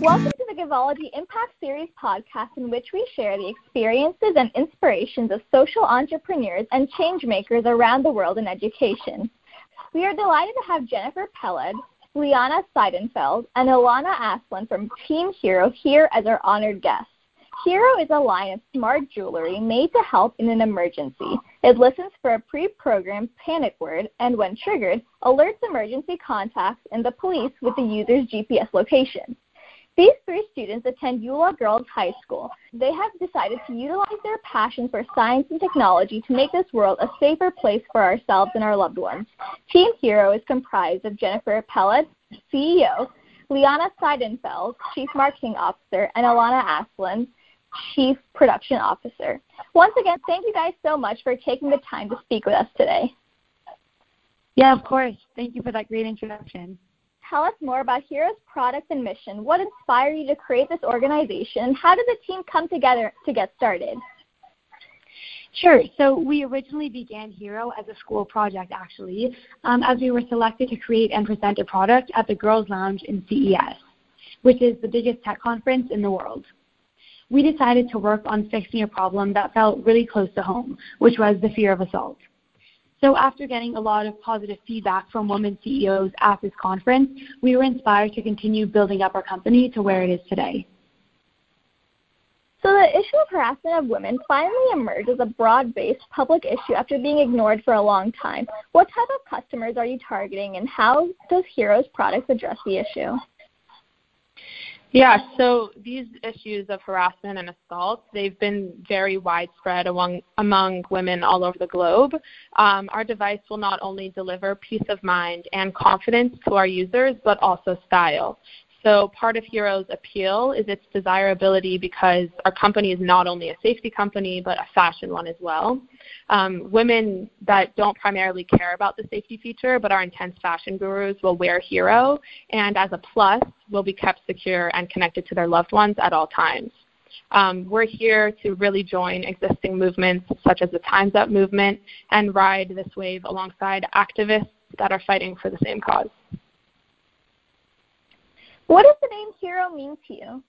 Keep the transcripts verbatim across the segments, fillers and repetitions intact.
Welcome to the Givology Impact Series podcast, in which we share the experiences and inspirations of social entrepreneurs and change makers around the world in education. We are delighted to have Jennifer Pellet, Liana Seidenfeld, and Ilana Aslan from Team Hero here as our honored guests. Hero is a line of smart jewelry made to help in an emergency. It listens for a pre-programmed panic word and, when triggered, alerts emergency contacts and the police with the user's G P S location. These three students attend Yula Girls High School. They have decided to utilize their passion for science and technology to make this world a safer place for ourselves and our loved ones. Team Hero is comprised of Jennifer Pellet, C E O, Liana Seidenfeld, Chief Marketing Officer, and Ilana Aslan, Chief Production Officer. Once again, thank you guys so much for taking the time to speak with us today. Yeah, of course. Thank you for that great introduction. Tell us more about Hero's product and mission. What inspired you to create this organization? How did the team come together to get started? Sure. So we originally began Hero as a school project, actually, um, as we were selected to create and present a product at the Girls' Lounge in C E S, which is the biggest tech conference in the world. We decided to work on fixing a problem that felt really close to home, which was the fear of assault. So after getting a lot of positive feedback from women C E Os at this conference, we were inspired to continue building up our company to where it is today. So the issue of harassment of women finally emerged as a broad-based public issue after being ignored for a long time. What type of customers are you targeting, and how does Hero's products address the issue? Yeah, so these issues of harassment and assault, they've been very widespread among, among women all over the globe. Um, our device will not only deliver peace of mind and confidence to our users, but also style. So part of Hero's appeal is its desirability, because our company is not only a safety company, but a fashion one as well. Um, women that don't primarily care about the safety feature, but are intense fashion gurus, will wear Hero, and as a plus, will be kept secure and connected to their loved ones at all times. Um, we're here to really join existing movements, such as the Time's Up movement, and ride this wave alongside activists that are fighting for the same cause. What does the name Hero mean to you?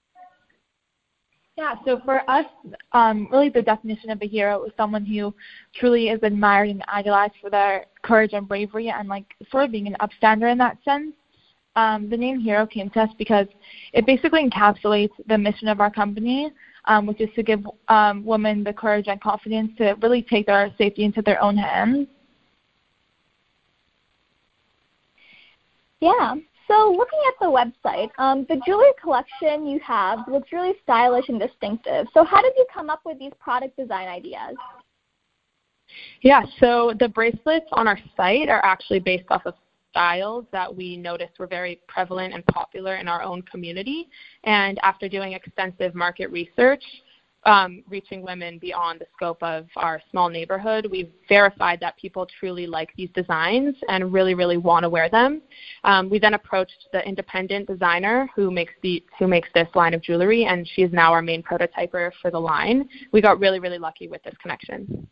Yeah, so for us, um, really the definition of a hero is someone who truly is admired and idolized for their courage and bravery, and like sort of being an upstander in that sense. Um, the name Hero came to us because it basically encapsulates the mission of our company, um, which is to give um, women the courage and confidence to really take their safety into their own hands. Yeah. So looking at the website, um, the jewelry collection you have looks really stylish and distinctive. So how did you come up with these product design ideas? Yeah, so the bracelets on our site are actually based off of styles that we noticed were very prevalent and popular in our own community. And after doing extensive market research, Um, reaching women beyond the scope of our small neighborhood, we've verified that people truly like these designs and really, really want to wear them. Um, we then approached the independent designer who makes the who makes this line of jewelry, and she is now our main prototyper for the line. We got really, really lucky with this connection.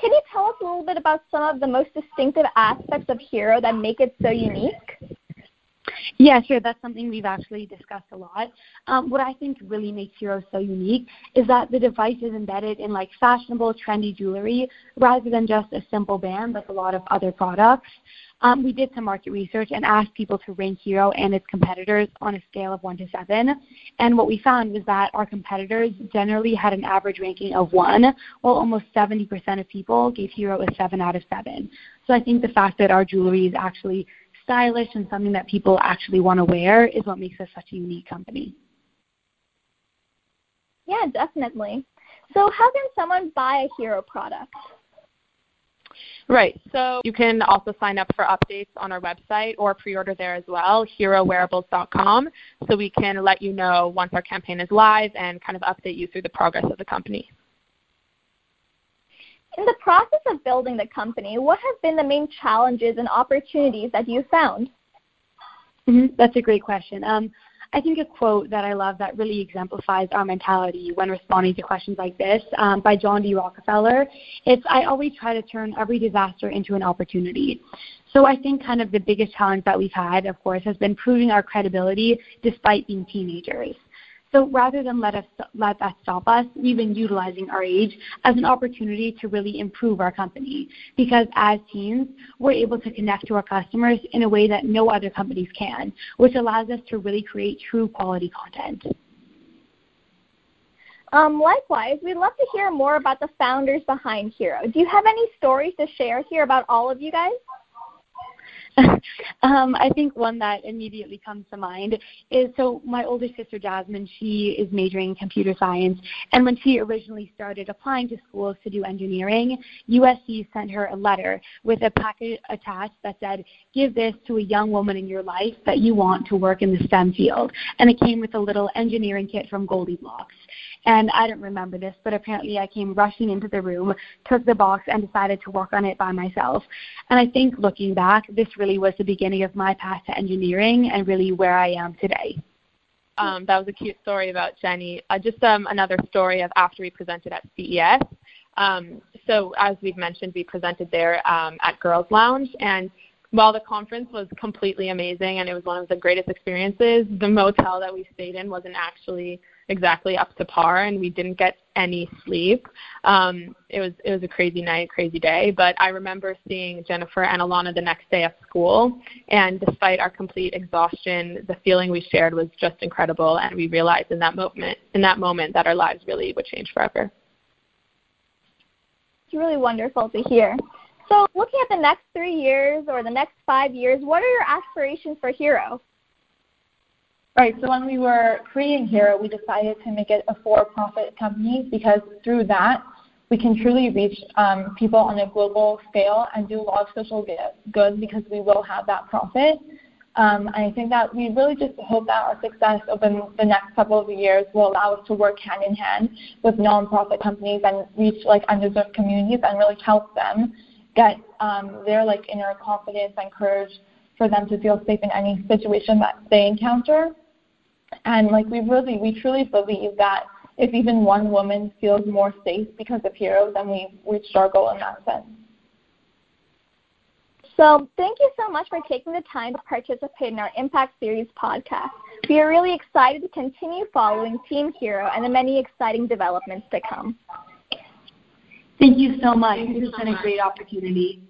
Can you tell us a little bit about some of the most distinctive aspects of Hero that make it so unique? Yeah, sure. That's something we've actually discussed a lot. Um, what I think really makes Hero so unique is that the device is embedded in like fashionable, trendy jewelry rather than just a simple band like a lot of other products. Um, we did some market research and asked people to rank Hero and its competitors on a scale of one to seven. And what we found was that our competitors generally had an average ranking of one, while almost seventy percent of people gave Hero a seven out of seven. So I think the fact that our jewelry is actually stylish and something that people actually want to wear is what makes us such a unique company. Yeah, definitely. So how can someone buy a Hero product? Right. So you can also sign up for updates on our website or pre-order there as well, Hero Wearables dot com, so we can let you know once our campaign is live and kind of update you through the progress of the company. In the process of building the company, what have been the main challenges and opportunities that you found? Mm-hmm. That's a great question. Um, I think a quote that I love that really exemplifies our mentality when responding to questions like this um, by John D. Rockefeller. It's, I always try to turn every disaster into an opportunity. So I think kind of the biggest challenge that we've had, of course, has been proving our credibility despite being teenagers. So rather than let us let that stop us, we've been utilizing our age as an opportunity to really improve our company, because as teens, we're able to connect to our customers in a way that no other companies can, which allows us to really create true quality content. Um, likewise, we'd love to hear more about the founders behind Hero. Do you have any stories to share here about all of you guys? um, I think one that immediately comes to mind is, so my older sister Jasmine, she is majoring in computer science, and when she originally started applying to schools to do engineering, U S C sent her a letter with a packet attached that said, give this to a young woman in your life that you want to work in the STEM field, and it came with a little engineering kit from GoldieBlox. And I don't remember this, but apparently I came rushing into the room, took the box, and decided to work on it by myself. And I think looking back, this really was the beginning of my path to engineering and really where I am today. Um, that was a cute story about Jenny. Uh, just um, another story of after we presented at C E S. Um, so as we've mentioned, we presented there um, at Girls' Lounge, and while the conference was completely amazing and it was one of the greatest experiences, the motel that we stayed in wasn't actually exactly up to par, and we didn't get any sleep. Um, it was it was a crazy night, crazy day, but I remember seeing Jennifer and Ilana the next day at school, and despite our complete exhaustion, the feeling we shared was just incredible, and we realized in that moment, in that moment that our lives really would change forever. It's really wonderful to hear. So looking at the next three years or the next five years, what are your aspirations for Hero? Right, so when we were creating Hero, we decided to make it a for-profit company, because through that, we can truly reach um, people on a global scale and do a lot of social good, because we will have that profit. Um, and I think that we really just hope that our success over the next couple of years will allow us to work hand-in-hand with nonprofit companies and reach like underserved communities and really help them get um, their like inner confidence and courage for them to feel safe in any situation that they encounter. And like we really, we truly believe that if even one woman feels more safe because of Hero, then we've reached our goal in that sense. So thank you so much for taking the time to participate in our Impact Series podcast. We are really excited to continue following Team Hero and the many exciting developments to come. Thank you so much. This has been a great opportunity.